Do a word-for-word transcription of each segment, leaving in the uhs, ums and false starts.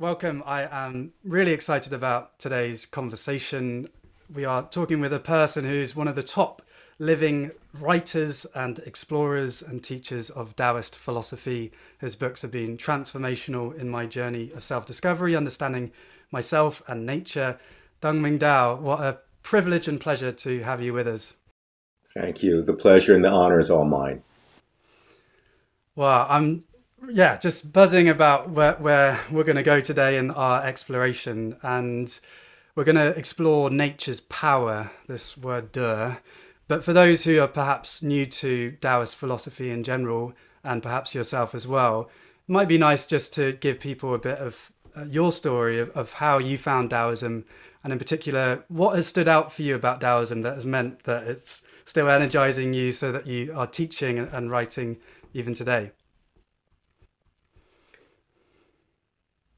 Welcome. I am really excited about today's conversation. We are talking with a person who's one of the top living writers and explorers and teachers of Taoist philosophy. His books have been transformational in my journey of self-discovery, understanding myself and nature. Deng Ming Dao, what a privilege and pleasure to have you with us. Thank you. The pleasure and the honor is all mine. Well, I'm Yeah, just buzzing about where, where we're going to go today in our exploration, and we're going to explore nature's power, this word de. But for those who are perhaps new to Taoist philosophy in general, and perhaps yourself as well, it might be nice just to give people a bit of your story of, of how you found Taoism, and in particular, what has stood out for you about Taoism that has meant that it's still energizing you so that you are teaching and writing even today.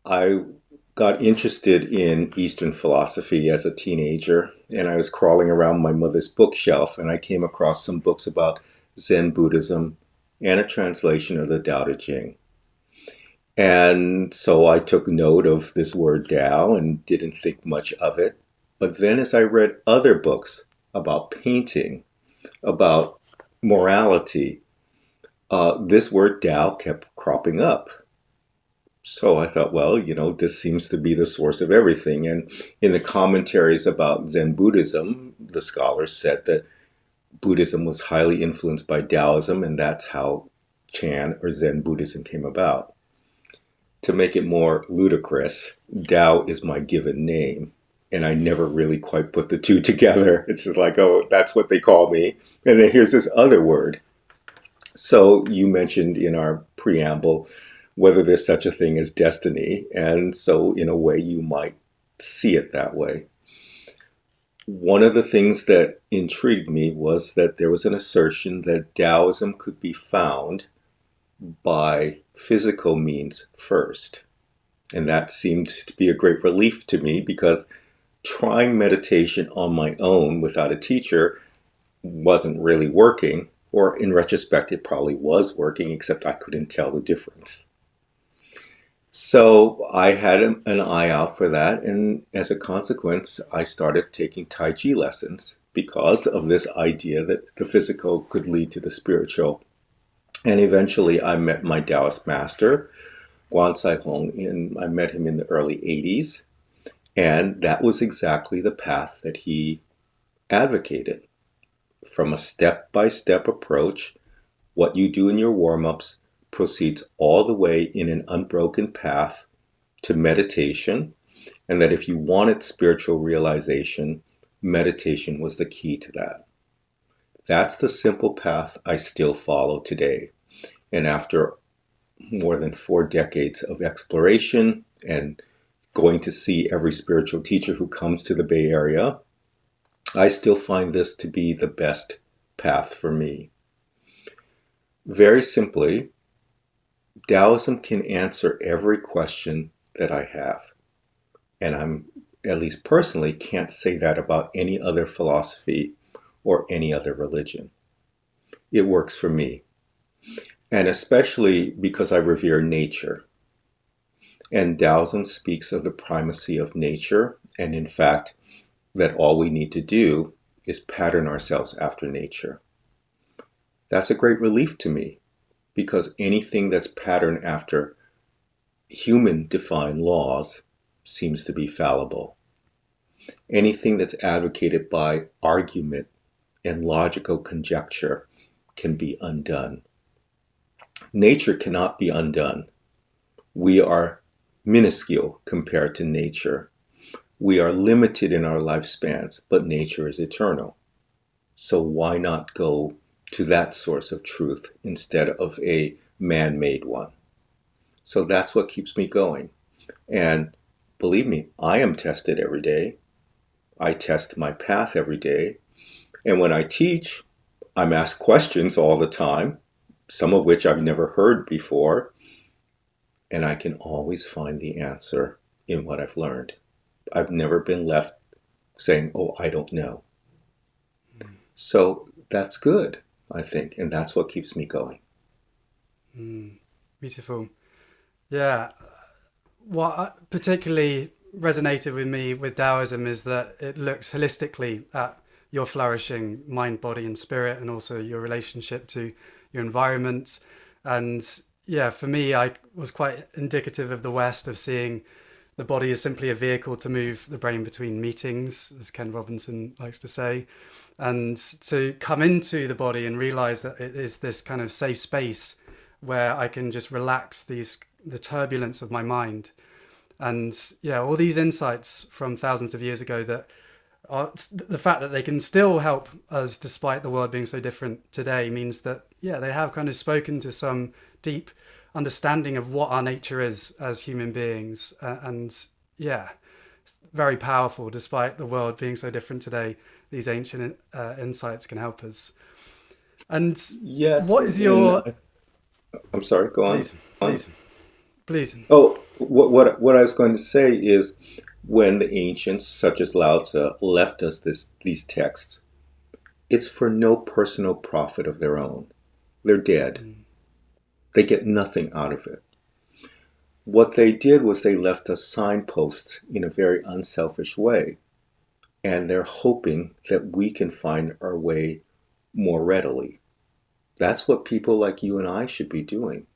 I got interested in Eastern philosophy as a teenager, and I was crawling around my mother's bookshelf, and I came across some books about Zen Buddhism and a translation of the Tao Te Ching. And so I took note of this word Tao and didn't think much of it. But then as I read other books about painting, about morality, uh, this word Tao kept cropping up. So I thought, well, you know, this seems to be the source of everything. And in the commentaries about Zen Buddhism, the scholars said that Buddhism was highly influenced by Taoism, and that's how Chan or Zen Buddhism came about. To make it more ludicrous, Tao is my given name, and I never really quite put the two together. It's just like, oh, that's what they call me. And then here's this other word. So you mentioned in our preamble whether there's such a thing as destiny. And so in a way, you might see it that way. One of the things that intrigued me was that there was an assertion that Taoism could be found by physical means first. And that seemed to be a great relief to me, because trying meditation on my own without a teacher wasn't really working, or in retrospect, it probably was working, except I couldn't tell the difference. So I had an eye out for that, and as a consequence, I started taking Tai Chi lessons because of this idea that the physical could lead to the spiritual. And eventually I met my Taoist master, Guan Sai Hong, and I met him in the early eighties, and that was exactly the path that he advocated. From a step-by-step approach, what you do in your warm-ups proceeds all the way in an unbroken path to meditation, and that if you wanted spiritual realization, meditation was the key to that. That's the simple path I still follow today. And after more than four decades of exploration and going to see every spiritual teacher who comes to the Bay Area, I still find this to be the best path for me. Very simply, Taoism can answer every question that I have. And I'm, at least personally, can't say that about any other philosophy or any other religion. It works for me. And especially because I revere nature. And Taoism speaks of the primacy of nature, and in fact, that all we need to do is pattern ourselves after nature. That's a great relief to me, because anything that's patterned after human-defined laws seems to be fallible. Anything that's advocated by argument and logical conjecture can be undone. Nature cannot be undone. We are minuscule compared to nature. We are limited in our lifespans, but nature is eternal. So why not go to that source of truth instead of a man-made one? So that's what keeps me going. And believe me, I am tested every day. I test my path every day. And when I teach, I'm asked questions all the time, some of which I've never heard before. And I can always find the answer in what I've learned. I've never been left saying, oh, I don't know. Mm. So that's good, I think. And that's what keeps me going. Mm. Beautiful. Yeah. what particularly resonated with me with Taoism is that it looks holistically at your flourishing mind, body and spirit, and also your relationship to your environment. And yeah, for me, I was quite indicative of the West, of seeing the body as simply a vehicle to move the brain between meetings, as Ken Robinson likes to say, and to come into the body and realize that it is this kind of safe space where I can just relax these the turbulence of my mind. And yeah, all these insights from thousands of years ago, that are, the fact that they can still help us despite the world being so different today, means that yeah, they have kind of spoken to some deep understanding of what our nature is as human beings. Uh, and yeah, it's very powerful. Despite the world being so different today, these ancient uh, insights can help us. And yes, what is your... In, I'm sorry, go on. Please, on. Please, please. Oh, what, what, what I was going to say is, when the ancients, such as Lao Tzu, left us this, these texts, it's for no personal profit of their own. They're dead. Mm. They get nothing out of it. What they did was they left us signposts in a very unselfish way, and they're hoping that we can find our way more readily. That's what people like you and I should be doing,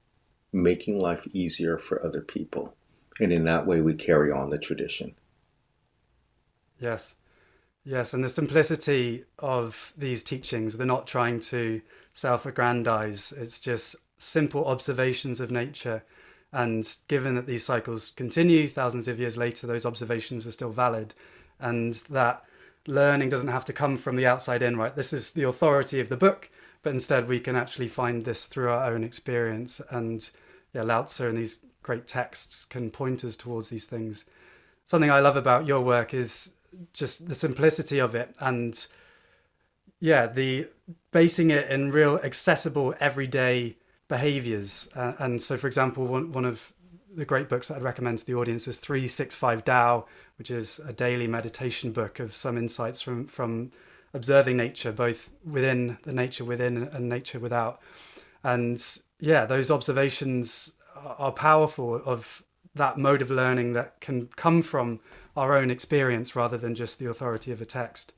making life easier for other people. And in that way, we carry on the tradition. Yes. Yes, and the simplicity of these teachings, they're not trying to self-aggrandize. It's just simple observations of nature, and given that these cycles continue thousands of years later, those observations are still valid, and that learning doesn't have to come from the outside in, right? This is the authority of the book, but instead we can actually find this through our own experience. And yeah, Lao Tzu and these great texts can point us towards these things. Something I love about your work is just the simplicity of it, and yeah, the basing it in real accessible everyday behaviors. Uh, and so, for example, one, one of the great books that I'd recommend to the audience is three sixty-five Dao, which is a daily meditation book of some insights from from observing nature, both within the nature within and nature without. And yeah, those observations are powerful, of that mode of learning that can come from our own experience rather than just the authority of a text.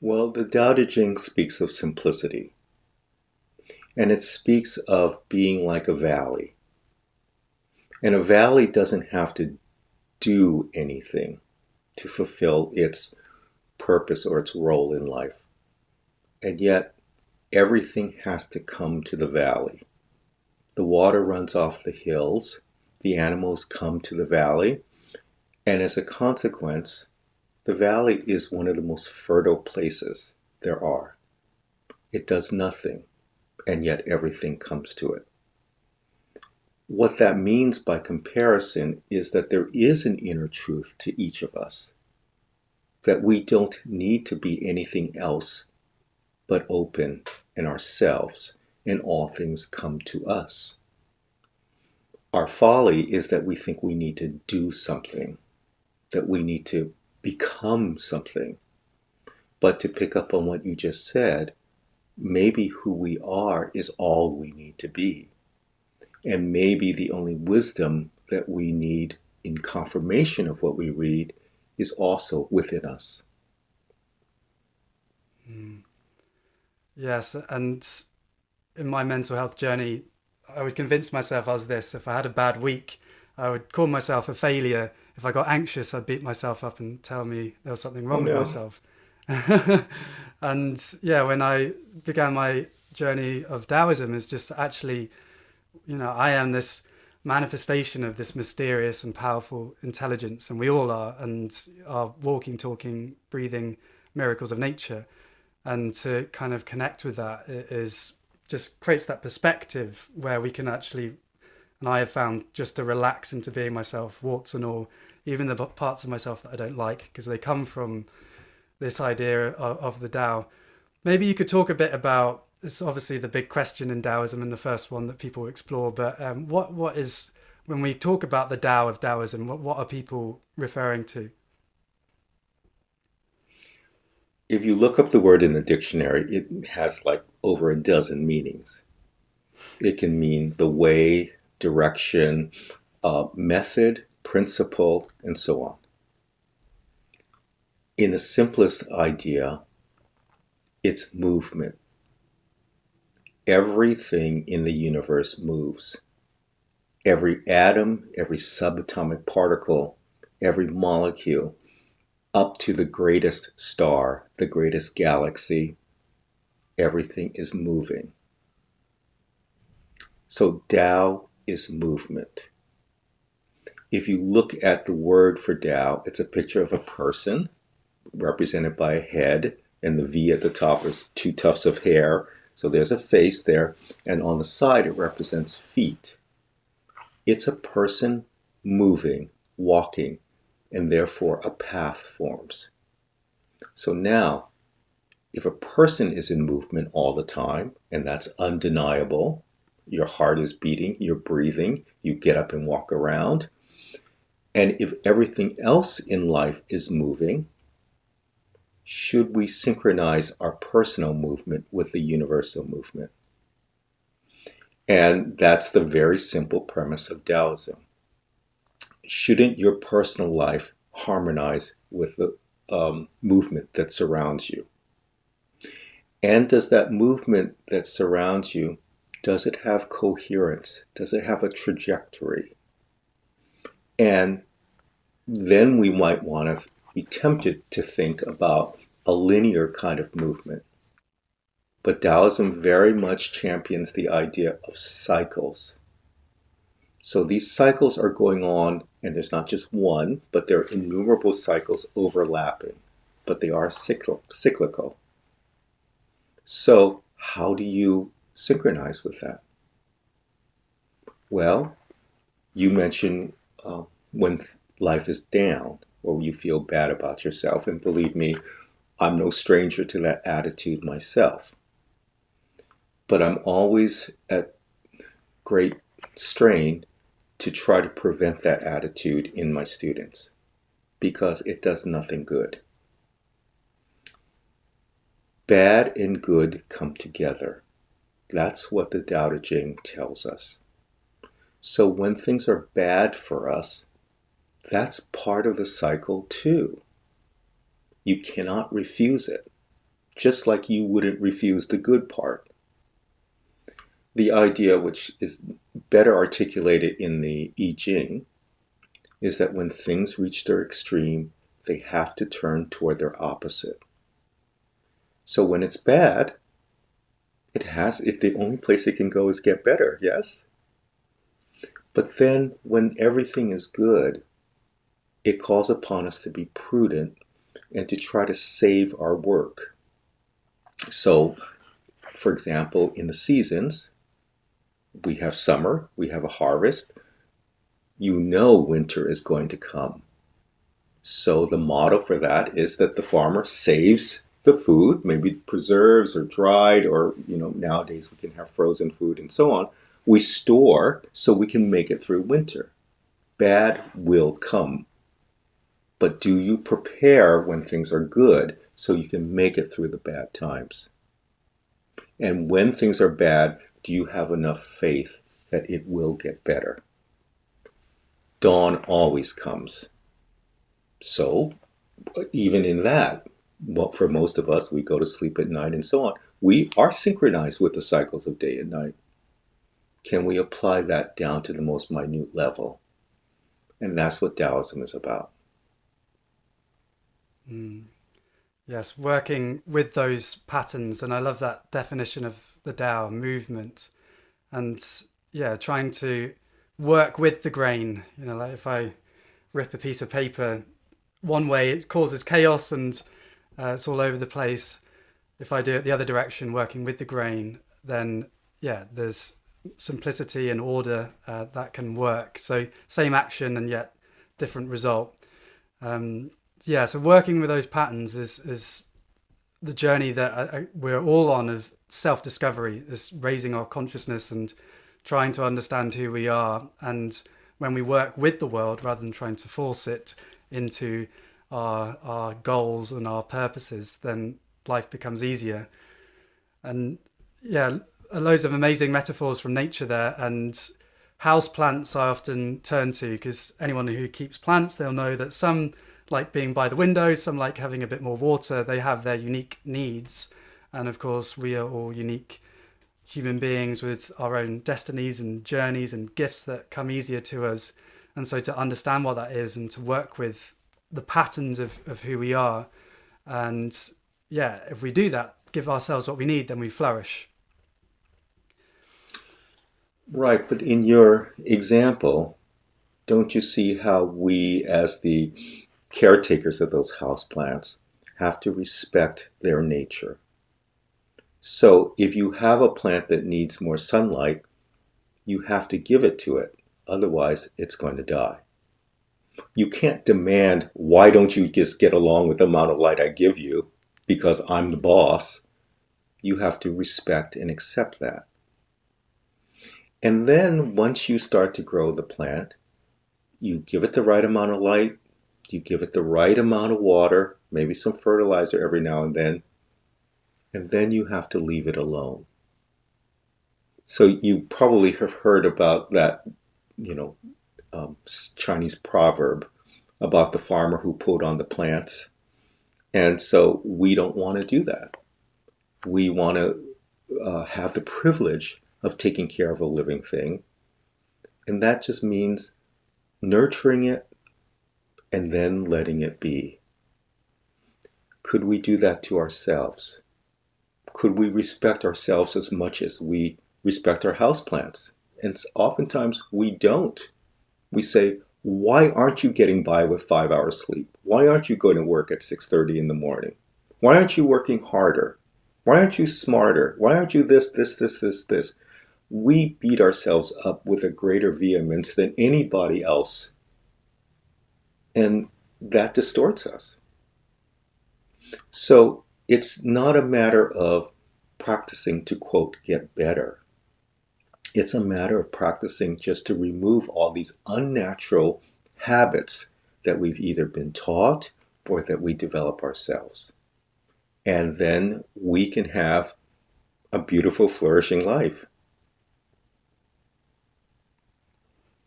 Well, the Tao Te Ching speaks of simplicity. And it speaks of being like a valley. And a valley doesn't have to do anything to fulfill its purpose or its role in life. And yet, everything has to come to the valley. The water runs off the hills, the animals come to the valley, and as a consequence, the valley is one of the most fertile places there are. It does nothing, and yet everything comes to it. What that means by comparison is that there is an inner truth to each of us, that we don't need to be anything else but open in ourselves, and all things come to us. Our folly is that we think we need to do something, that we need to become something. But to pick up on what you just said, maybe who we are is all we need to be. And maybe the only wisdom that we need in confirmation of what we read is also within us. Mm. Yes, and in my mental health journey, I would convince myself I was this. If I had a bad week, I would call myself a failure. If I got anxious, I'd beat myself up and tell me there was something wrong oh, with no. myself. And yeah, when I began my journey of Taoism, is just actually, you know, I am this manifestation of this mysterious and powerful intelligence, and we all are, and are walking, talking, breathing miracles of nature. And to kind of connect with that is just creates that perspective where we can actually, and I have found, just to relax into being myself, warts and all, even the parts of myself that I don't like, because they come from this idea of the Tao. Maybe you could talk a bit about, it's obviously the big question in Taoism and the first one that people explore, but um, what what is, when we talk about the Tao of Taoism, what, what are people referring to? If you look up the word in the dictionary, it has like over a dozen meanings. It can mean the way, direction, uh, method, principle, and so on. In the simplest idea, it's movement. Everything in the universe moves. Every atom, every subatomic particle, every molecule, up to the greatest star, the greatest galaxy, everything is moving. So Tao is movement. If you look at the word for Tao, it's a picture of a person represented by a head, and the V at the top is two tufts of hair. So there's a face there, and on the side it represents feet. It's a person moving, walking, and therefore a path forms. So now, if a person is in movement all the time, and that's undeniable, your heart is beating, you're breathing, you get up and walk around, and if everything else in life is moving, should we synchronize our personal movement with the universal movement? And that's the very simple premise of Taoism. Shouldn't your personal life harmonize with the um, movement that surrounds you? And does that movement that surrounds you, does it have coherence? Does it have a trajectory? And then we might want to be tempted to think about a linear kind of movement. But Taoism very much champions the idea of cycles. So these cycles are going on, and there's not just one, but there are innumerable cycles overlapping, but they are cyclical. So how do you synchronize with that? Well, you mentioned uh, when life is down, or you feel bad about yourself, and believe me, I'm no stranger to that attitude myself. But I'm always at great strain to try to prevent that attitude in my students, because it does nothing good. Bad and good come together. That's what the Tao Te Ching tells us. So when things are bad for us, that's part of the cycle too. You cannot refuse it, just like you wouldn't refuse the good part. The idea, which is better articulated in the I Ching, is that when things reach their extreme, they have to turn toward their opposite. So when it's bad, it has, if the only place it can go is get better, yes? But then when everything is good, it calls upon us to be prudent and to try to save our work. So, for example, in the seasons, we have summer, we have a harvest. You know winter is going to come. So the motto for that is that the farmer saves the food, maybe preserves or dried, or, you know, nowadays we can have frozen food and so on. We store so we can make it through winter. Bad will come. But do you prepare when things are good so you can make it through the bad times? And when things are bad, do you have enough faith that it will get better? Dawn always comes. So even in that, well, for most of us, we go to sleep at night and so on. We are synchronized with the cycles of day and night. Can we apply that down to the most minute level? And that's what Taoism is about. Mm. Yes, working with those patterns. And I love that definition of the Tao, movement. And yeah, trying to work with the grain. You know, like if I rip a piece of paper one way, it causes chaos and uh, it's all over the place. If I do it the other direction, working with the grain, then yeah, there's simplicity and order uh, that can work. So same action and yet different result. Um, Yeah, so working with those patterns is is the journey that I, I, we're all on of self-discovery, is raising our consciousness and trying to understand who we are. And when we work with the world, rather than trying to force it into our, our goals and our purposes, then life becomes easier. And yeah, loads of amazing metaphors from nature there. And house plants I often turn to, because anyone who keeps plants, they'll know that some like being by the window, some like having a bit more water. They have their unique needs. And of course, we are all unique human beings with our own destinies and journeys and gifts that come easier to us. And so to understand what that is and to work with the patterns of, of who we are. And yeah, if we do that, give ourselves what we need, then we flourish. Right. But in your example, don't you see how we as the caretakers of those houseplants have to respect their nature? So if you have a plant that needs more sunlight, you have to give it to it. Otherwise, it's going to die. You can't demand, why don't you just get along with the amount of light I give you because I'm the boss? You have to respect and accept that. And then once you start to grow the plant, you give it the right amount of light, you give it the right amount of water, maybe some fertilizer every now and then, and then you have to leave it alone. So you probably have heard about that, you know, um, Chinese proverb about the farmer who pulled on the plants. And so we don't want to do that. We want to uh, have the privilege of taking care of a living thing. And that just means nurturing it and then letting it be. Could we do that to ourselves? Could we respect ourselves as much as we respect our houseplants? And oftentimes we don't. We say, why aren't you getting by with five hours sleep? Why aren't you going to work at six thirty in the morning? Why aren't you working harder? Why aren't you smarter? Why aren't you this, this, this, this, this? We beat ourselves up with a greater vehemence than anybody else. And that distorts us. So it's not a matter of practicing to, quote, get better. It's a matter of practicing just to remove all these unnatural habits that we've either been taught or that we develop ourselves. And then we can have a beautiful, flourishing life.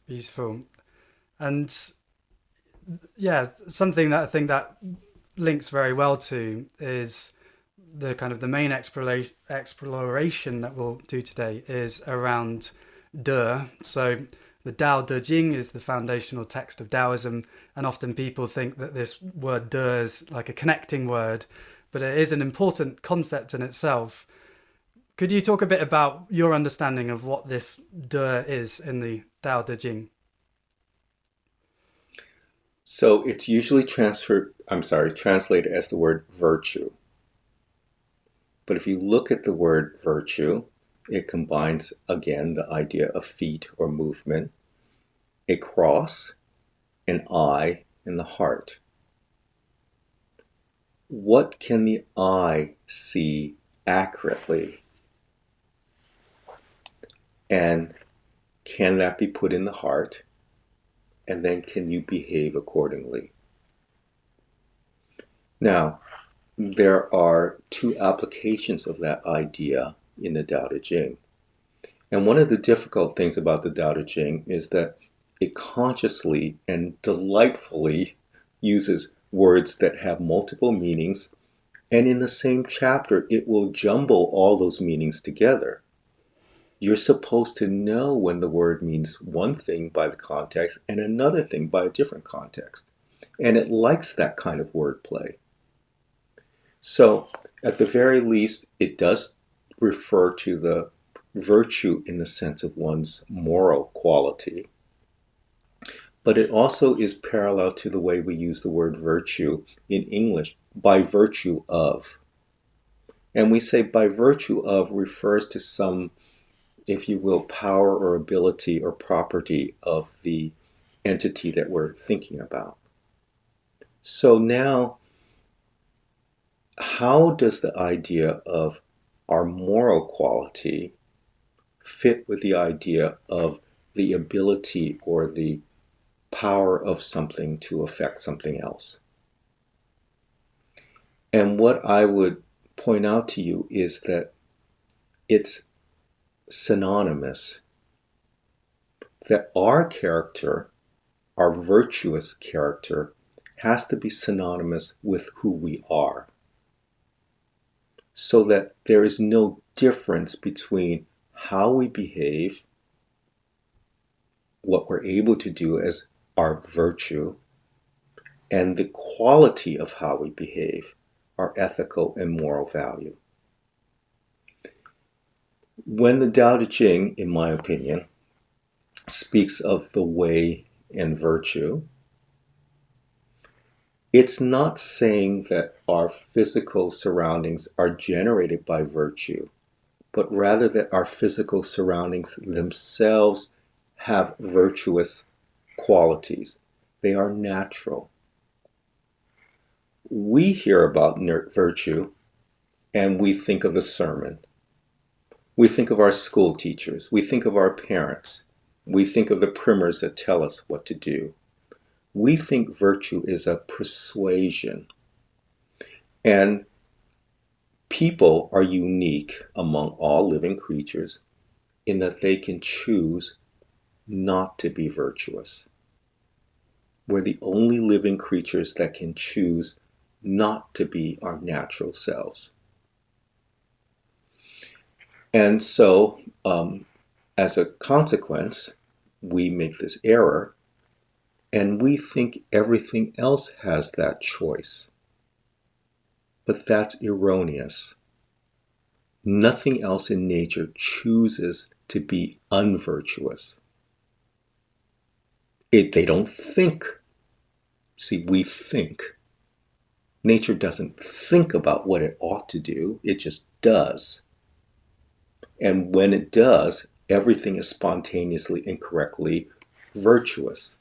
Beautiful. And yeah, something that I think that links very well to is the kind of the main explora- exploration that we'll do today is around De. So the Tao Te Ching is the foundational text of Taoism, and often people think that this word De is like a connecting word, but it is an important concept in itself. Could you talk a bit about your understanding of what this De is in the Tao Te Ching? So it's usually transferred, I'm sorry, translated as the word virtue. But if you look at the word virtue, it combines, again, the idea of feet or movement, a cross, an eye, and the heart. What can the eye see accurately? And can that be put in the heart? And then can you behave accordingly? Now, there are two applications of that idea in the Tao Te Ching. And one of the difficult things about the Tao Te Ching is that it consciously and delightfully uses words that have multiple meanings, and in the same chapter, it will jumble all those meanings together. You're supposed to know when the word means one thing by the context and another thing by a different context. And it likes that kind of wordplay. So, at the very least, it does refer to the virtue in the sense of one's moral quality. But it also is parallel to the way we use the word virtue in English, by virtue of. And we say by virtue of refers to some, if you will, power or ability or property of the entity that we're thinking about. So now, how does the idea of our moral quality fit with the idea of the ability or the power of something to affect something else? And what I would point out to you is that it's synonymous. that our character, our virtuous character, has to be synonymous with who we are, so that there is no difference between how we behave, what we're able to do as our virtue, and the quality of how we behave, our ethical and moral value. When the Tao Te Ching, in my opinion, speaks of the way and virtue, it's not saying that our physical surroundings are generated by virtue, but rather that our physical surroundings themselves have virtuous qualities. They are natural. We hear about virtue and we think of a sermon. We think of our school teachers. We think of our parents. We think of the primers that tell us what to do. We think virtue is a persuasion. And people are unique among all living creatures in that they can choose not to be virtuous. We're the only living creatures that can choose not to be our natural selves. And so, um, as a consequence, we make this error, and we think everything else has that choice. But that's erroneous. Nothing else in nature chooses to be unvirtuous. It, they don't think. See, we think. Nature doesn't think about what it ought to do. It just does. And when it does, everything is spontaneously and correctly virtuous.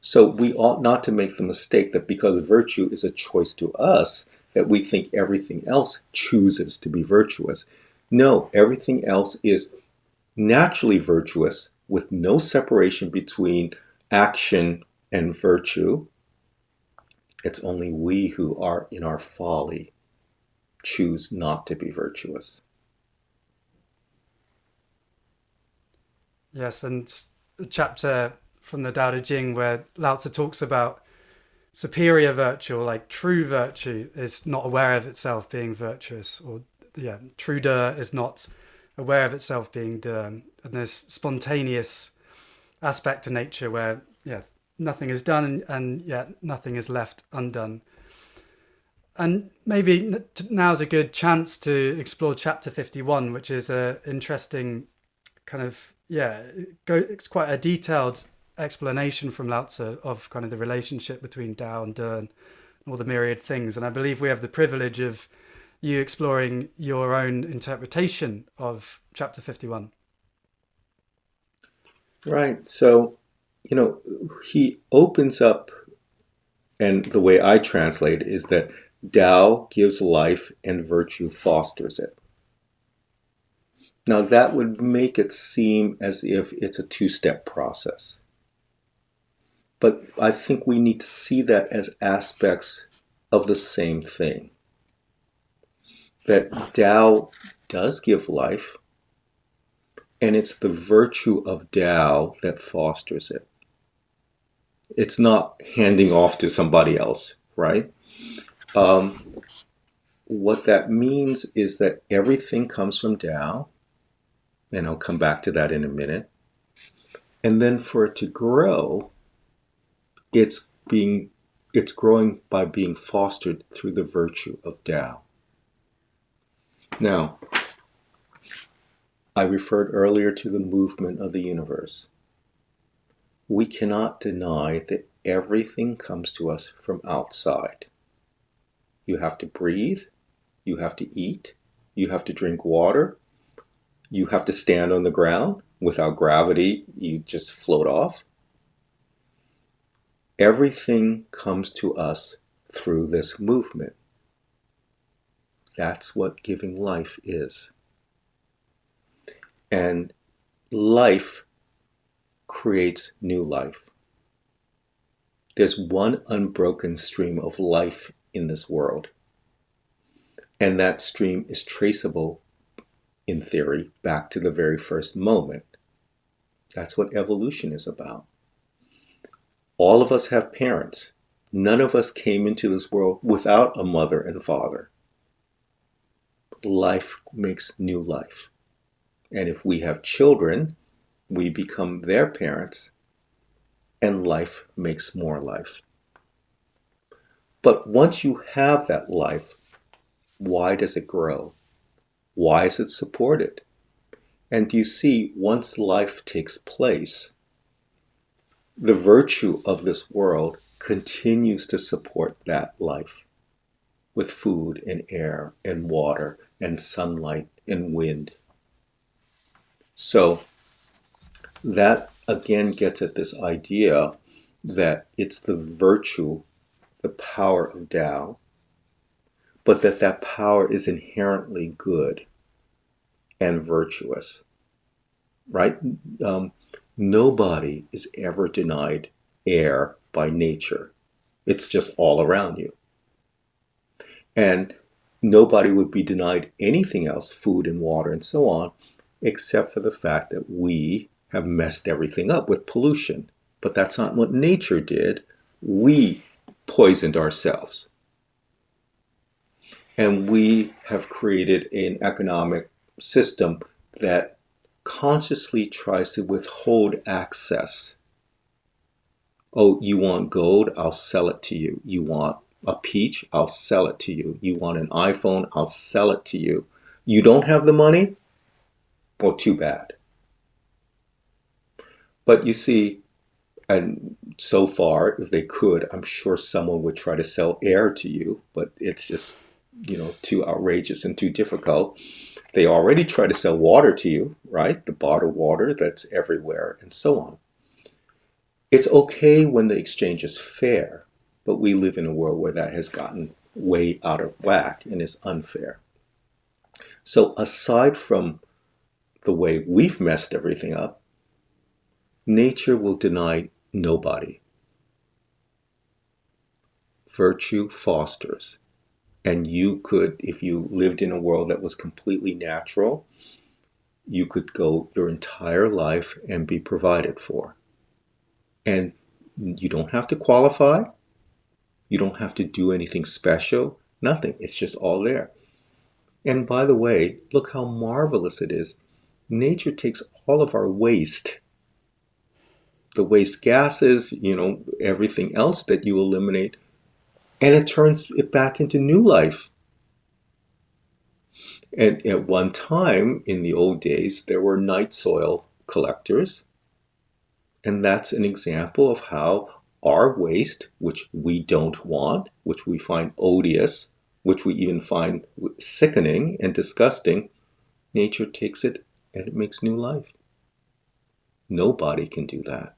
So we ought not to make the mistake that because virtue is a choice to us, that we think everything else chooses to be virtuous. No, everything else is naturally virtuous with no separation between action and virtue. It's only we who are in our folly choose not to be virtuous. Yes, and the chapter from the Tao Te Ching where Lao Tzu talks about superior virtue, or like true virtue, is not aware of itself being virtuous, or yeah, true De is not aware of itself being De, and there's spontaneous aspect to nature where yeah, nothing is done and, and yet nothing is left undone. And maybe now's a good chance to explore chapter fifty-one, which is a interesting kind of yeah, go, it's quite a detailed explanation from Lao Tzu of kind of the relationship between Tao and De and all the myriad things. And I believe we have the privilege of you exploring your own interpretation of chapter fifty-one. Right. So, you know, he opens up, and the way I translate is that Tao gives life and virtue fosters it. Now, that would make it seem as if it's a two-step process. But I think we need to see that as aspects of the same thing. That Tao does give life, and it's the virtue of Tao that fosters it. It's not handing off to somebody else, right? Um, what that means is that everything comes from Tao, and I'll come back to that in a minute. And then for it to grow, it's being, it's growing by being fostered through the virtue of Tao. Now, I referred earlier to the movement of the universe. We cannot deny that everything comes to us from outside. You have to breathe, you have to eat, you have to drink water, you have to stand on the ground. Without gravity, you just float off. Everything comes to us through this movement. That's what giving life is. And life creates new life. There's one unbroken stream of life in this world. And that stream is traceable, in theory, back to the very first moment. That's what evolution is about. All of us have parents. None of us came into this world without a mother and father. Life makes new life. And if we have children, we become their parents, and life makes more life. But once you have that life, why does it grow? Why is it supported? And you see, once life takes place, the virtue of this world continues to support that life with food and air and water and sunlight and wind. So that again gets at this idea that it's the virtue, the power of Tao, but that that power is inherently good and virtuous, right? Um, nobody is ever denied air by nature. It's just all around you. And nobody would be denied anything else, food and water and so on, except for the fact that we have messed everything up with pollution. But that's not what nature did. We poisoned ourselves. And we have created an economic system that consciously tries to withhold access. Oh, you want gold? I'll sell it to you. You want a peach? I'll sell it to you. You want an iPhone? I'll sell it to you. You don't have the money? Well, too bad. But you see, and so far, if they could, I'm sure someone would try to sell air to you, but it's just, you know, too outrageous and too difficult. They already try to sell water to you, right? The bottled water that's everywhere and so on. It's okay when the exchange is fair, but we live in a world where that has gotten way out of whack and is unfair. So aside from the way we've messed everything up, nature will deny nobody. Virtue fosters. And you could, if you lived in a world that was completely natural, you could go your entire life and be provided for. And you don't have to qualify. You don't have to do anything special. Nothing. It's just all there. And by the way, look how marvelous it is. Nature takes all of our waste, the waste gases, you know, everything else that you eliminate, and it turns it back into new life. And at one time, in the old days, there were night soil collectors. And that's an example of how our waste, which we don't want, which we find odious, which we even find sickening and disgusting, nature takes it and it makes new life. Nobody can do that.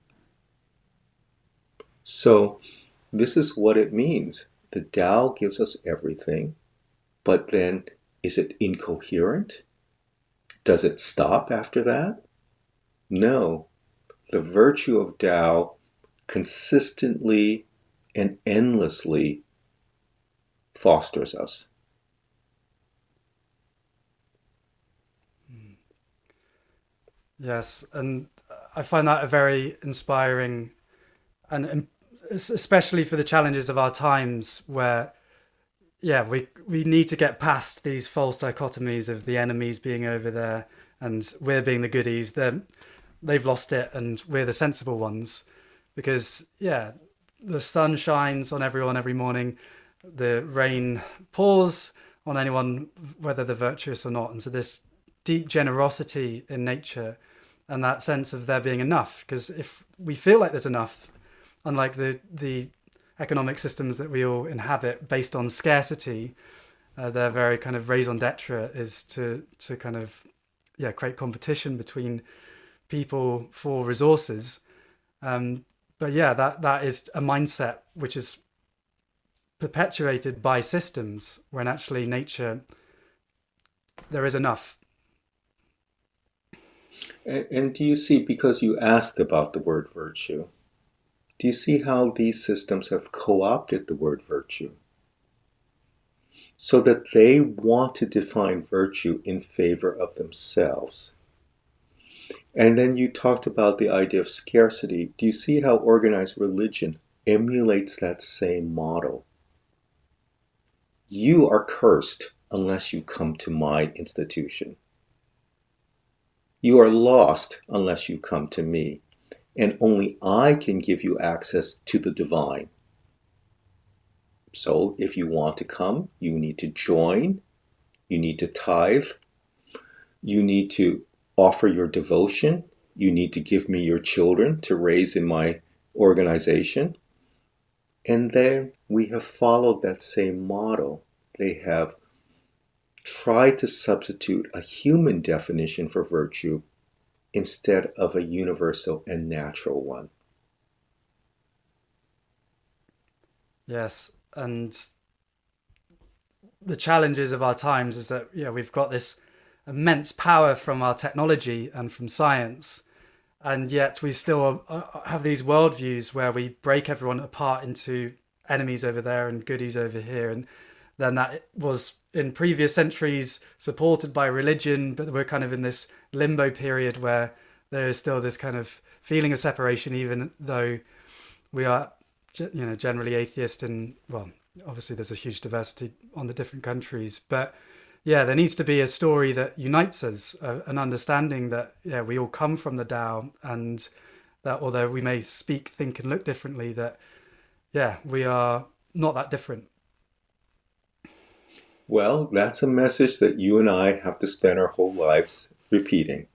So this is what it means. The Tao gives us everything, but then is it incoherent? Does it stop after that? No. The virtue of Tao consistently and endlessly fosters us. Yes, and I find that a very inspiring, and especially for the challenges of our times where, yeah, we we need to get past these false dichotomies of the enemies being over there and we're being the goodies. They're, they've lost it and we're the sensible ones, because, yeah, the sun shines on everyone every morning. The rain pours on anyone, whether they're virtuous or not. And so this deep generosity in nature and that sense of there being enough, because if we feel like there's enough, unlike the the economic systems that we all inhabit based on scarcity, uh, their very kind of raison d'etre is to to kind of yeah create competition between people for resources. Um, but yeah, that that is a mindset which is perpetuated by systems, when actually nature, there is enough. And do you see, because you asked about the word virtue, do you see how these systems have co-opted the word virtue? So that they want to define virtue in favor of themselves. And then you talked about the idea of scarcity. Do you see how organized religion emulates that same model? You are cursed unless you come to my institution. You are lost unless you come to me. And only I can give you access to the divine. So if you want to come, you need to join. You need to tithe. You need to offer your devotion. You need to give me your children to raise in my organization. And then we have followed that same model. They have tried to substitute a human definition for virtue instead of a universal and natural one. Yes, and the challenges of our times is that, yeah, we've got this immense power from our technology and from science, and yet we still have these worldviews where we break everyone apart into enemies over there and goodies over here. And then that was in previous centuries supported by religion, but we're kind of in this limbo period where there is still this kind of feeling of separation, even though we are, you know, generally atheist. And well, obviously there's a huge diversity on the different countries, but yeah, there needs to be a story that unites us, uh, an understanding that, yeah, we all come from the Tao, and that although we may speak, think and look differently, that, yeah, we are not that different. Well, that's a message that you and I have to spend our whole lives repeating.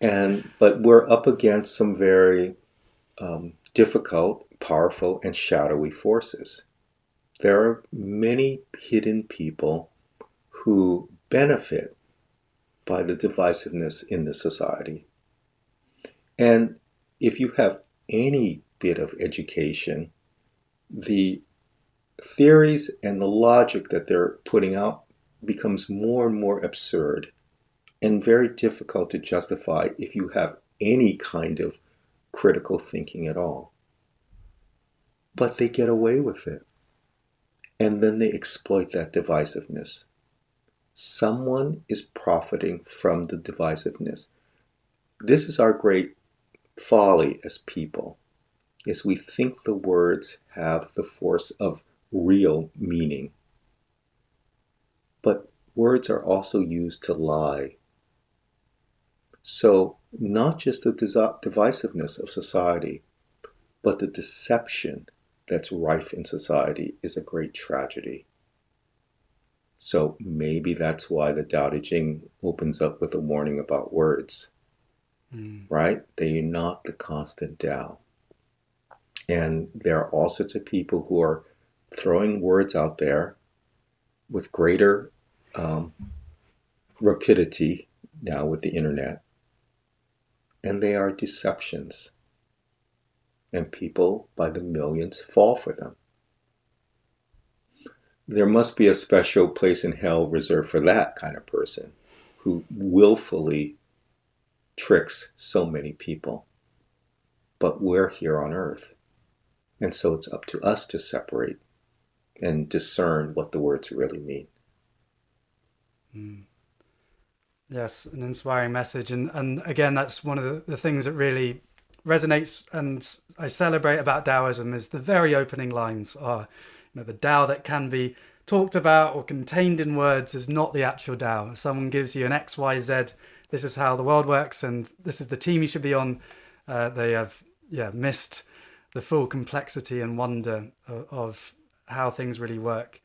and But we're up against some very um, difficult, powerful and shadowy forces. There are many hidden people who benefit by the divisiveness in the society. And if you have any bit of education, the theories and the logic that they're putting out becomes more and more absurd and very difficult to justify if you have any kind of critical thinking at all. But they get away with it. And then they exploit that divisiveness. Someone is profiting from the divisiveness. This is our great folly as people, is we think the words have the force of real meaning. But words are also used to lie. So not just the divisiveness of society, but the deception that's rife in society is a great tragedy. So maybe that's why the Tao Te Ching opens up with a warning about words, mm. right? They are not the constant Tao. And there are all sorts of people who are throwing words out there with greater um, rapidity now with the internet. And they are deceptions. And people by the millions fall for them. There must be a special place in hell reserved for that kind of person who willfully tricks so many people. But we're here on earth. And so it's up to us to separate and discern what the words really mean. Mm. Yes, an inspiring message. And, and again, that's one of the, the things that really resonates and I celebrate about Taoism is the very opening lines are, you know, the Tao that can be talked about or contained in words is not the actual Tao. If someone gives you an X, Y, Z, this is how the world works and this is the team you should be on, uh, they have yeah missed the full complexity and wonder of, of how things really work.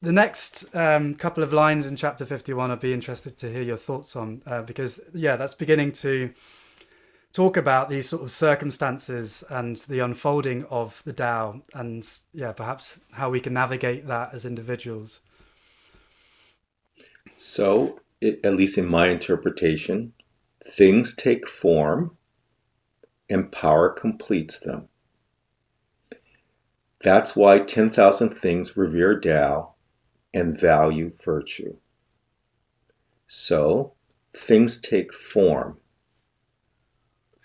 The next um, couple of lines in chapter fifty-one I'd be interested to hear your thoughts on, uh, because yeah, that's beginning to talk about these sort of circumstances and the unfolding of the Tao and yeah, perhaps how we can navigate that as individuals. So, it, at least in my interpretation, things take form and power completes them. That's why ten thousand things revere Tao and value virtue. So, things take form.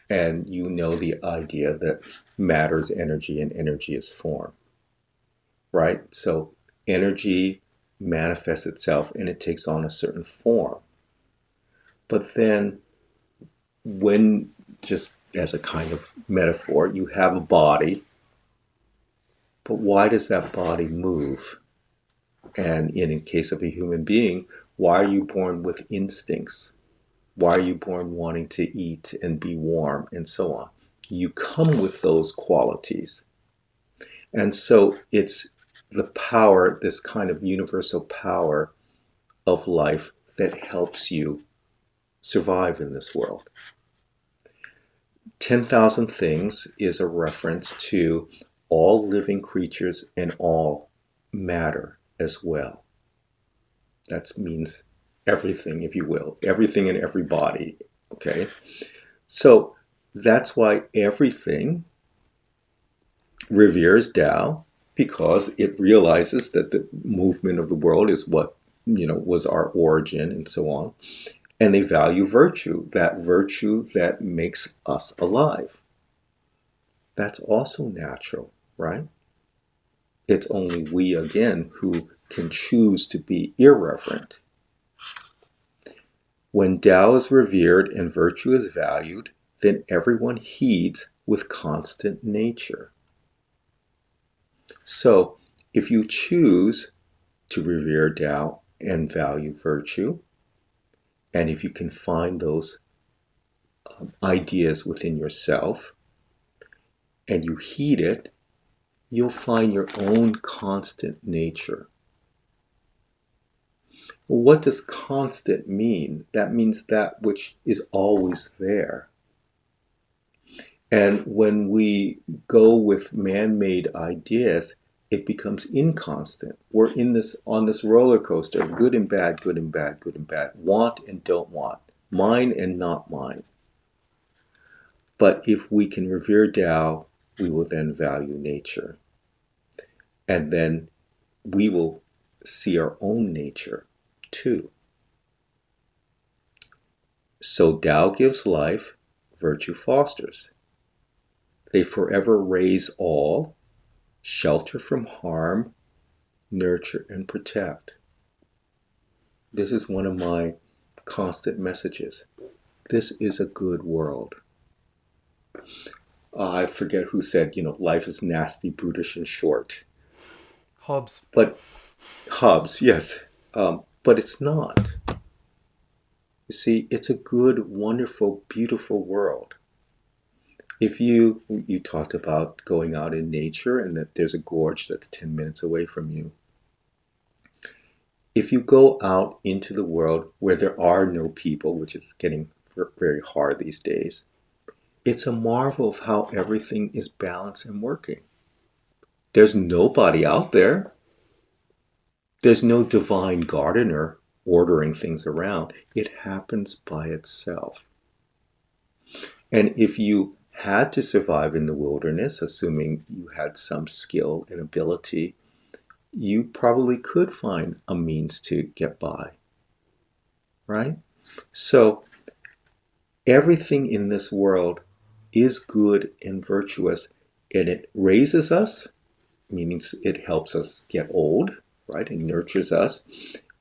And you know the idea that matter is energy and energy is form, right? So energy manifests itself and it takes on a certain form. But then when, just as a kind of metaphor, you have a body, but why does that body move? And in the case of a human being, why are you born with instincts? Why are you born wanting to eat and be warm and so on? You come with those qualities. And so it's the power, this kind of universal power of life that helps you survive in this world. ten thousand Things is a reference to all living creatures and all matter as well. That means everything, if you will, everything and everybody, okay? So that's why everything reveres Tao, because it realizes that the movement of the world is what, you know, was our origin and so on. And they value virtue, that virtue that makes us alive. That's also natural, right? It's only we, again, who can choose to be irreverent. When Tao is revered and virtue is valued, then everyone heeds with constant nature. So, if you choose to revere Tao and value virtue, and if you can find those um, ideas within yourself, and you heed it, you'll find your own constant nature. Well, what does constant mean? That means that which is always there. And when we go with man-made ideas, it becomes inconstant. We're in this, on this roller coaster of good and bad, good and bad, good and bad, want and don't want, mine and not mine. But if we can revere Tao, we will then value nature. And then we will see our own nature too. So Tao gives life, virtue fosters. They forever raise all, shelter from harm, nurture and protect. This is one of my constant messages. This is a good world. Uh, I forget who said, you know, life is nasty, brutish, and short. Hobbes. But Hobbes, yes. Um, but it's not. You see, it's a good, wonderful, beautiful world. If you, you talked about going out in nature and that there's a gorge that's ten minutes away from you. If you go out into the world where there are no people, which is getting very hard these days, it's a marvel of how everything is balanced and working. There's nobody out there. There's no divine gardener ordering things around. It happens by itself. And if you had to survive in the wilderness, assuming you had some skill and ability, you probably could find a means to get by, right? So everything in this world is good and virtuous, and it raises us, meaning it helps us get old, right? It nurtures us.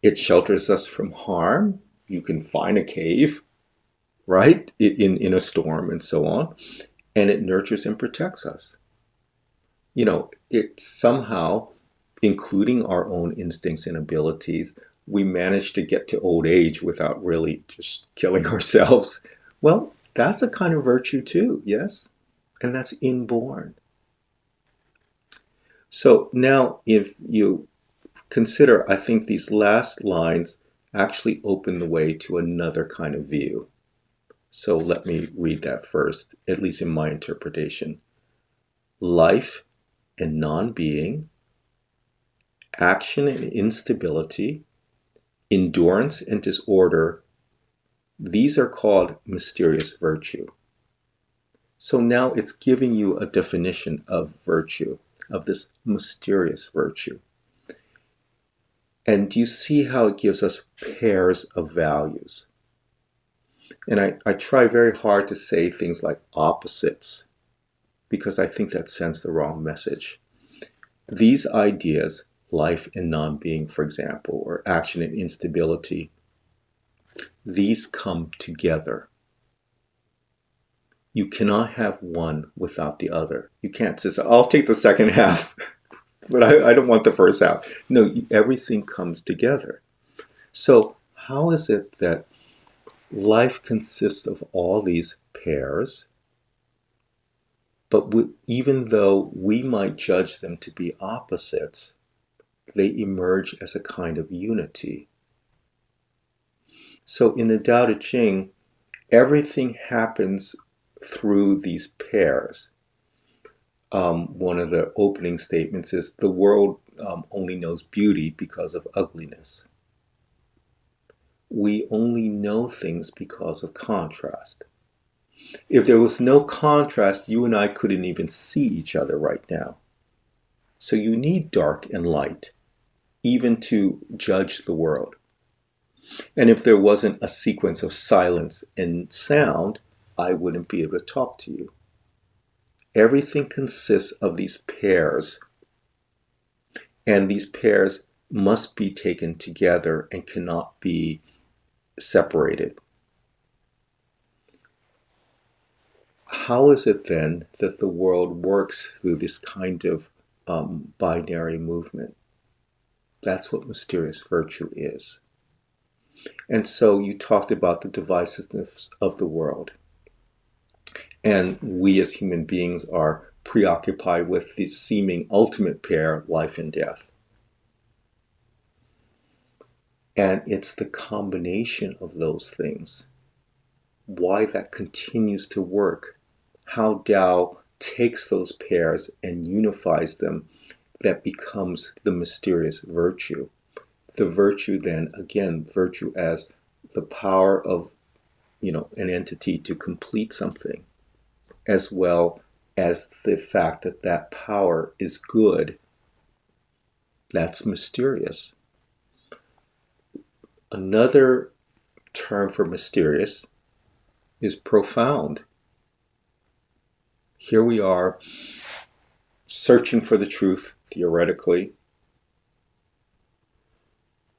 It shelters us from harm. You can find a cave, right? In, in a storm and so on. And it nurtures and protects us. You know, it somehow, including our own instincts and abilities, we manage to get to old age without really just killing ourselves. Well, that's a kind of virtue too, yes? And that's inborn. So now if you consider, I think these last lines actually open the way to another kind of view. So let me read that first, at least in my interpretation. Life and non-being, action and instability, endurance and disorder, these are called mysterious virtue. So now it's giving you a definition of virtue, of this mysterious virtue. And do you see how it gives us pairs of values? And I, I try very hard to say things like opposites, because I think that sends the wrong message. These ideas, life and non-being, for example, or action and instability, these come together. You cannot have one without the other. You can't just, I'll take the second half, but I, I don't want the first half. No, you, everything comes together. So how is it that life consists of all these pairs, but we, even though we might judge them to be opposites, they emerge as a kind of unity? So in the Tao Te Ching, everything happens through these pairs. Um, one of the opening statements is, the world um, only knows beauty because of ugliness. We only know things because of contrast. If there was no contrast, you and I couldn't even see each other right now. So you need dark and light, even to judge the world. And if there wasn't a sequence of silence and sound, I wouldn't be able to talk to you. Everything consists of these pairs, and these pairs must be taken together and cannot be separated. How is it then that the world works through this kind of um, binary movement? That's what mysterious virtue is. And so you talked about the divisiveness of the world. And we as human beings are preoccupied with the seeming ultimate pair, life and death. And it's the combination of those things, why that continues to work, how Tao takes those pairs and unifies them, that becomes the mysterious virtue. The virtue then, again, virtue as the power of, you know, an entity to complete something, as well as the fact that that power is good. That's mysterious. Another term for mysterious is profound. Here we are searching for the truth, theoretically.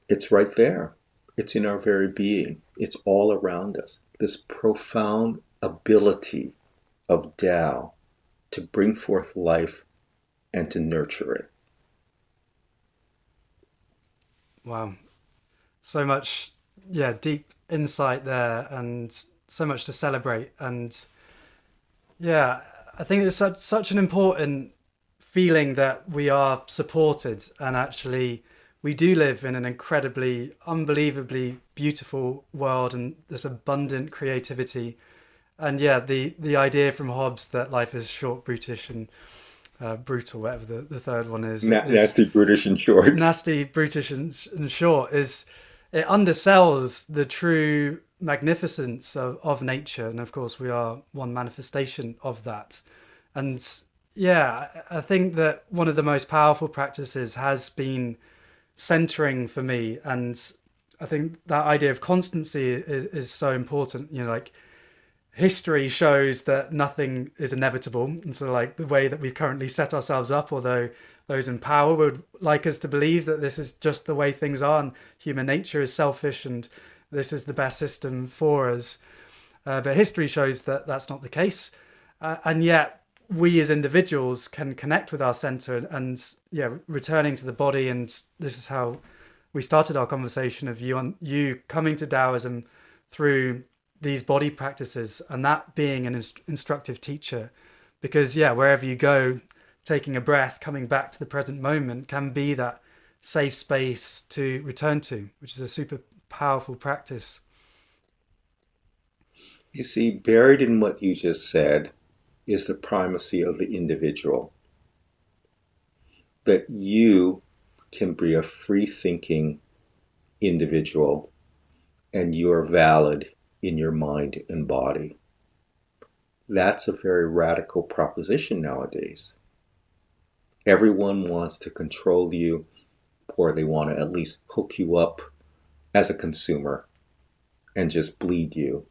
It's right there. It's in our very being. It's all around us. This profound ability of Tao to bring forth life and to nurture it. Wow. So much, yeah, deep insight there, and so much to celebrate. And yeah, I think it's such, such an important feeling that we are supported, and actually we do live in an incredibly, unbelievably beautiful world, and this abundant creativity. And yeah, the, the idea from Hobbes that life is short, brutish, and Uh, brutal, whatever the, the third one is, Na- is. Nasty, brutish, and short. Nasty, brutish, and, and short is, it undersells the true magnificence of, of nature. And of course, we are one manifestation of that. And yeah, I think that one of the most powerful practices has been centering for me. And I think that idea of constancy is, is so important. You know, like, history shows that nothing is inevitable. And so, like, the way that we currently set ourselves up, although those in power would like us to believe that this is just the way things are and human nature is selfish and this is the best system for us. Uh, but history shows that that's not the case. Uh, and yet we as individuals can connect with our center and, and, yeah, returning to the body. And this is how we started our conversation of you, on, you coming to Taoism through these body practices, and that being an inst- instructive teacher, because yeah, wherever you go, taking a breath, coming back to the present moment can be that safe space to return to, which is a super powerful practice. You see, buried in what you just said is the primacy of the individual, that you can be a free-thinking individual and you're valid in your mind and body. That's a very radical proposition nowadays. Everyone wants to control you, or they want to at least hook you up as a consumer and just bleed you.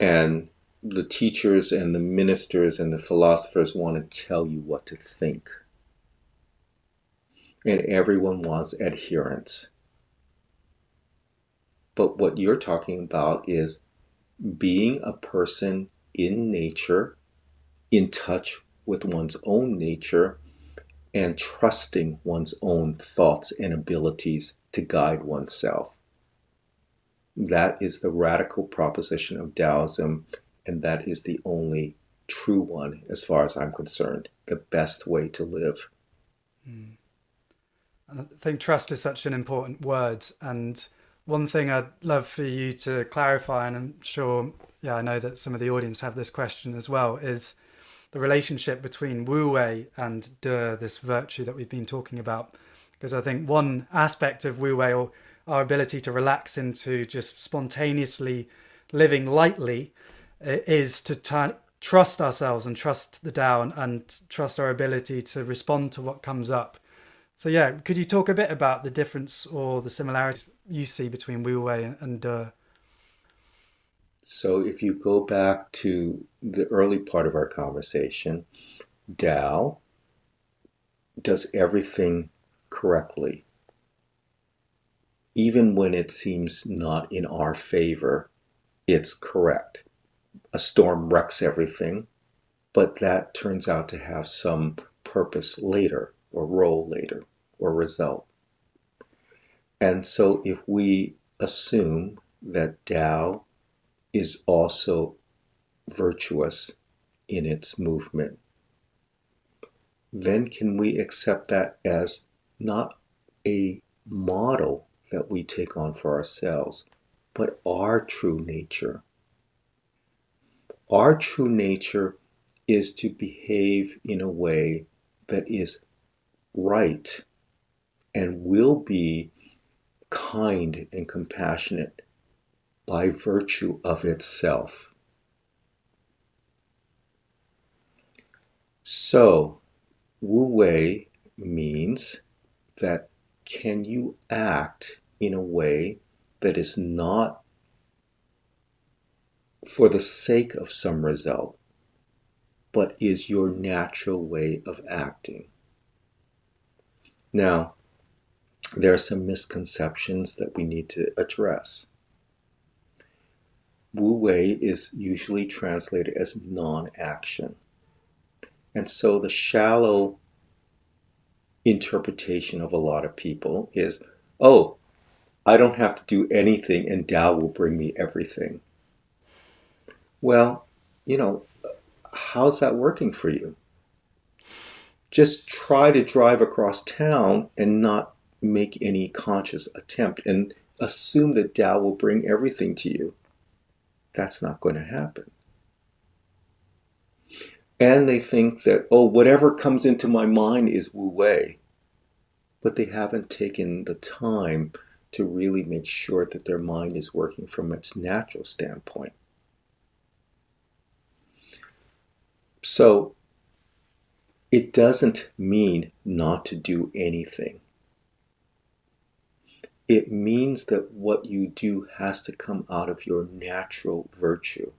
And the teachers and the ministers and the philosophers want to tell you what to think. And everyone wants adherence. But what you're talking about is being a person in nature, in touch with one's own nature, and trusting one's own thoughts and abilities to guide oneself. That is the radical proposition of Taoism, and that is the only true one, as far as I'm concerned, the best way to live. Mm. And I think trust is such an important word. And one thing I'd love for you to clarify, and I'm sure, yeah, I know that some of the audience have this question as well, is the relationship between Wu Wei and De, this virtue that we've been talking about. Because I think one aspect of Wu Wei, or our ability to relax into just spontaneously living lightly, is to t- trust ourselves and trust the Tao, and, and trust our ability to respond to what comes up. So yeah, could you talk a bit about the difference or the similarities you see between Wu Wei and, and De? So if you go back to the early part of our conversation, Tao does everything correctly. Even when it seems not in our favor, it's correct. A storm wrecks everything, but that turns out to have some purpose later, or role later, or result. And so if we assume that Tao is also virtuous in its movement, then can we accept that as not a model that we take on for ourselves, but our true nature? Our true nature is to behave in a way that is right and will be kind and compassionate by virtue of itself. So, Wu Wei means that can you act in a way that is not for the sake of some result, but is your natural way of acting. Now, there are some misconceptions that we need to address. Wu Wei is usually translated as non-action. And so the shallow interpretation of a lot of people is, oh, I don't have to do anything and Tao will bring me everything. Well, you know, how's that working for you? Just try to drive across town and not make any conscious attempt and assume that Tao will bring everything to you. That's not going to happen. And they think that, oh, whatever comes into my mind is Wu Wei. But they haven't taken the time to really make sure that their mind is working from its natural standpoint. So it doesn't mean not to do anything. It means that what you do has to come out of your natural virtue.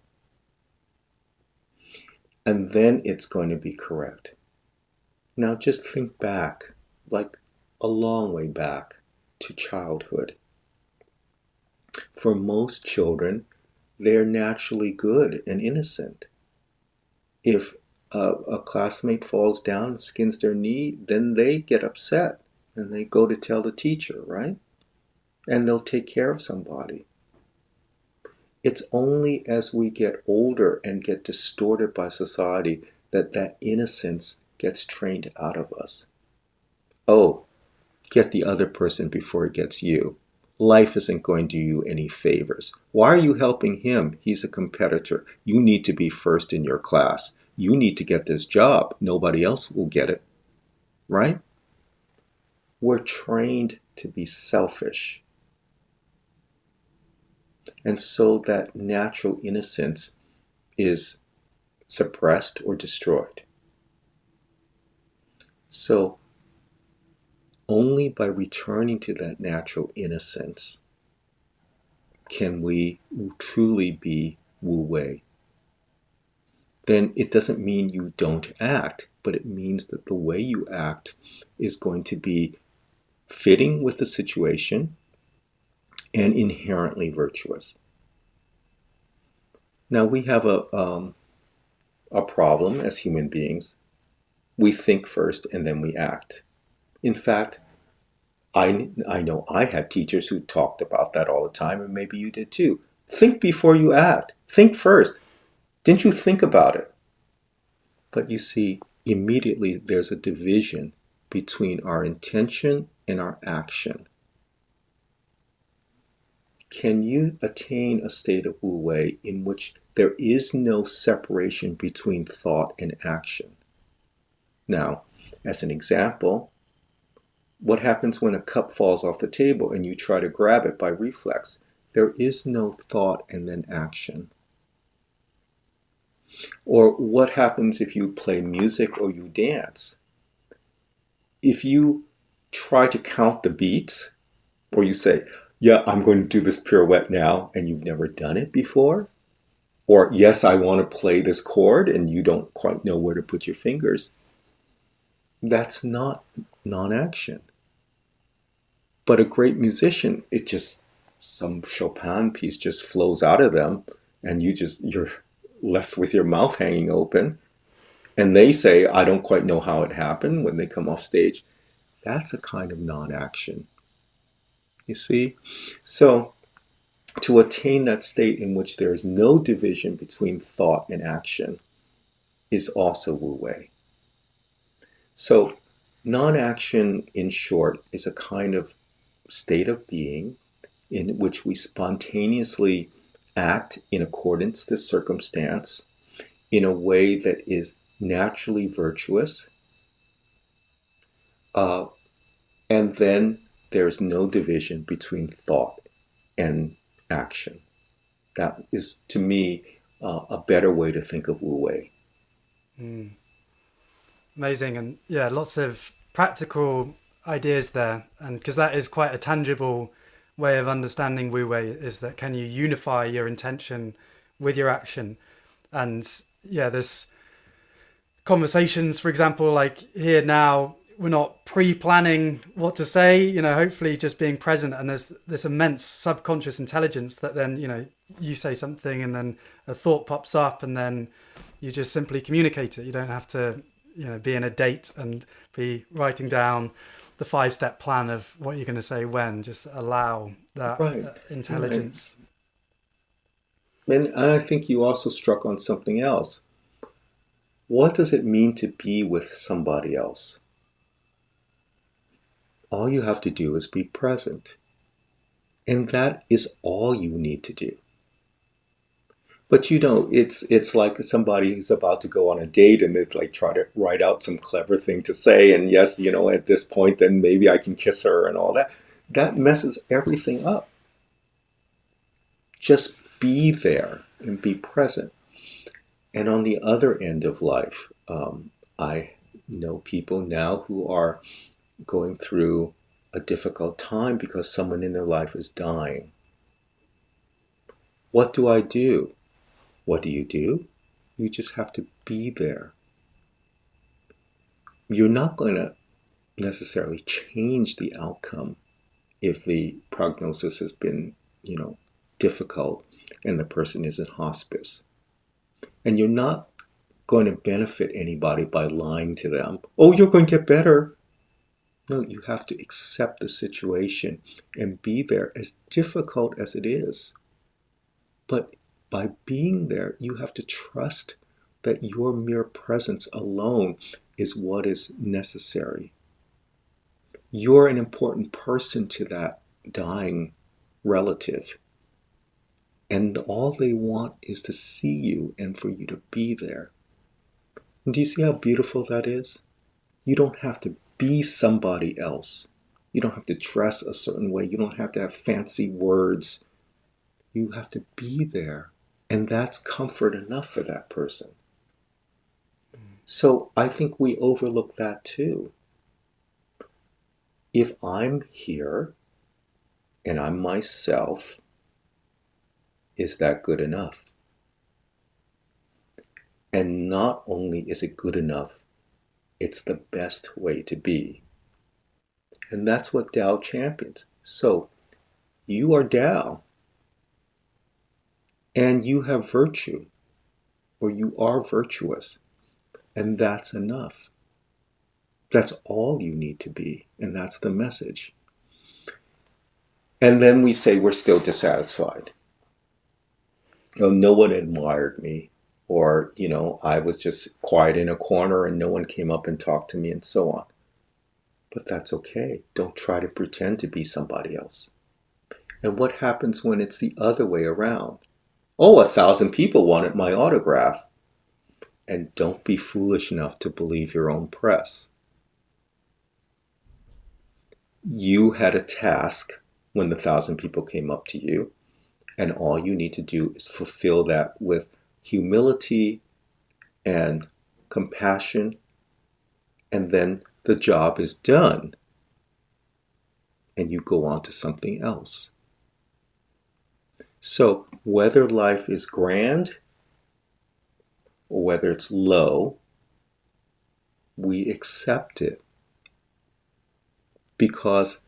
And then it's going to be correct. Now just think back, like a long way back, to childhood. For most children, they're naturally good and innocent. If a, a classmate falls down and skins their knee, then they get upset and they go to tell the teacher, right? And they'll take care of somebody. It's only as we get older and get distorted by society that that innocence gets trained out of us. Oh, get the other person before it gets you. Life isn't going to do you any favors. Why are you helping him? He's a competitor. You need to be first in your class. You need to get this job. Nobody else will get it. Right? We're trained to be selfish. And so that natural innocence is suppressed or destroyed. So, only by returning to that natural innocence can we truly be Wu Wei. Then it doesn't mean you don't act, but it means that the way you act is going to be fitting with the situation and inherently virtuous. Now we have a um, a problem as human beings. We think first and then we act. In fact, I, I know I had teachers who talked about that all the time, and maybe you did too. Think before you act. Think first. Didn't you think about it? But you see, immediately there's a division between our intention and our action. Can you attain a state of Wu Wei in which there is no separation between thought and action? Now, as an example, what happens when a cup falls off the table and you try to grab it by reflex? There is no thought and then action. Or what happens if you play music or you dance? If you try to count the beats, or you say, yeah, I'm going to do this pirouette now, and you've never done it before, or yes, I want to play this chord, and you don't quite know where to put your fingers, that's not non-action. But a great musician, it just, some Chopin piece just flows out of them, and you just, you're left with your mouth hanging open, and they say, I don't quite know how it happened, when they come off stage. That's a kind of non-action. You see? So to attain that state in which there is no division between thought and action is also Wu Wei. So non-action, in short, is a kind of state of being in which we spontaneously act in accordance to circumstance in a way that is naturally virtuous, uh, and then there's no division between thought and action. That is, to me, uh, a better way to think of Wu Wei. Mm. Amazing. And yeah, lots of practical ideas there. And because that is quite a tangible way of understanding Wu Wei, is that can you unify your intention with your action? And yeah, there's conversations, for example, like here now, we're not pre-planning what to say, you know, hopefully just being present. And there's this immense subconscious intelligence that then, you know, you say something and then a thought pops up and then you just simply communicate it. You don't have to, you know, be in a date and be writing down the five-step plan of what you're going to say when. Just allow that, right. that intelligence. Right. And I think you also struck on something else. What does it mean to be with somebody else? All you have to do is be present. And that is all you need to do. But you know, it's it's like somebody who's about to go on a date and they like try to write out some clever thing to say, and yes, you know, at this point, then maybe I can kiss her and all that. That messes everything up. Just be there and be present. And on the other end of life, um, I know people now who are going through a difficult time because someone in their life is dying. What do I do? What do you do? You just have to be there. You're not going to necessarily change the outcome if the prognosis has been, you know, difficult and the person is in hospice. And you're not going to benefit anybody by lying to them. Oh, you're going to get better. No, you have to accept the situation and be there, as difficult as it is. But by being there, you have to trust that your mere presence alone is what is necessary. You're an important person to that dying relative. And all they want is to see you and for you to be there. And do you see how beautiful that is? You don't have to be somebody else. You don't have to dress a certain way. You don't have to have fancy words. You have to be there, and that's comfort enough for that person. So I think we overlook that too. If I'm here and I'm myself, is that good enough? And not only is it good enough, it's the best way to be. And that's what Tao champions. So you are Tao. and you have virtue, or you are virtuous, and that's enough. That's all you need to be, and that's the message. And then we say we're still dissatisfied. You know, no one admired me, or, you know, I was just quiet in a corner and no one came up and talked to me and so on. But that's okay. Don't try to pretend to be somebody else. And what happens when it's the other way around? Oh, a thousand people wanted my autograph. And don't be foolish enough to believe your own press. You had a task when the thousand people came up to you, and all you need to do is fulfill that with humility and compassion, and then the job is done, and you go on to something else. So whether life is grand or whether it's low, we accept it because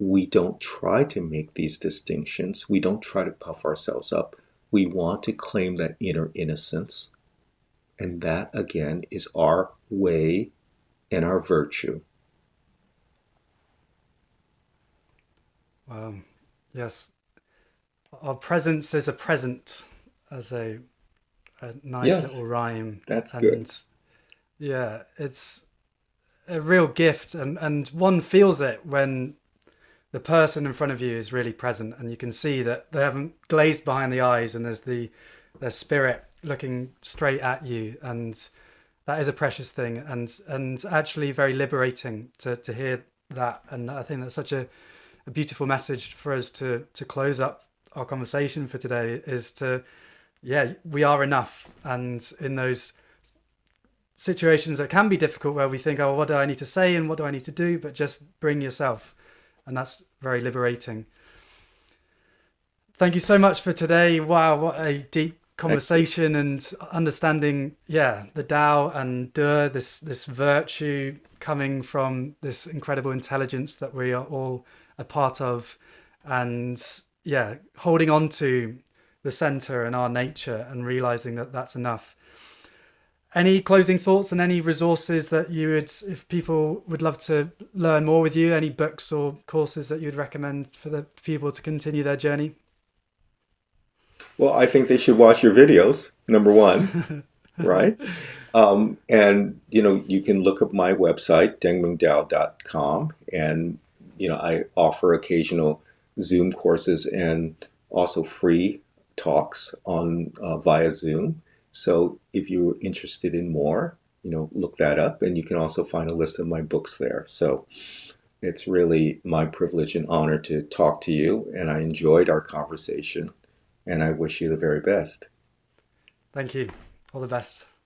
we don't try to make these distinctions. We don't try to puff ourselves up. We want to claim that inner innocence. And that, again, is our way and our virtue. Um, yes. Our presence is a present, as a, a nice yes, little rhyme. That's and, good. Yeah, it's a real gift. And, and one feels it when the person in front of you is really present, and you can see that they haven't glazed behind the eyes, and there's the their spirit looking straight at you, and that is a precious thing, and and actually very liberating to to hear that. And I think that's such a, a beautiful message for us to to close up our conversation for today, is to, yeah, we are enough. And in those situations that can be difficult, where we think, oh, what do I need to say and what do I need to do, but just bring yourself. And that's very liberating. Thank you so much for today. Wow, what a deep conversation and understanding, yeah, the Tao and De, this this virtue coming from this incredible intelligence that we are all a part of, and yeah, holding on to the center and our nature and realizing that that's enough. Any closing thoughts and any resources that you would, if people would love to learn more with you, any books or courses that you'd recommend for the people to continue their journey? Well, I think they should watch your videos, number one, right? Um, and, you know, you can look up my website, Deng Ming Dao dot com, and, you know, I offer occasional Zoom courses and also free talks on uh, via Zoom. So if you're interested in more, you know, look that up, and you can also find a list of my books there. So it's really my privilege and honor to talk to you, and I enjoyed our conversation, and I wish you the very best. Thank you. All the best.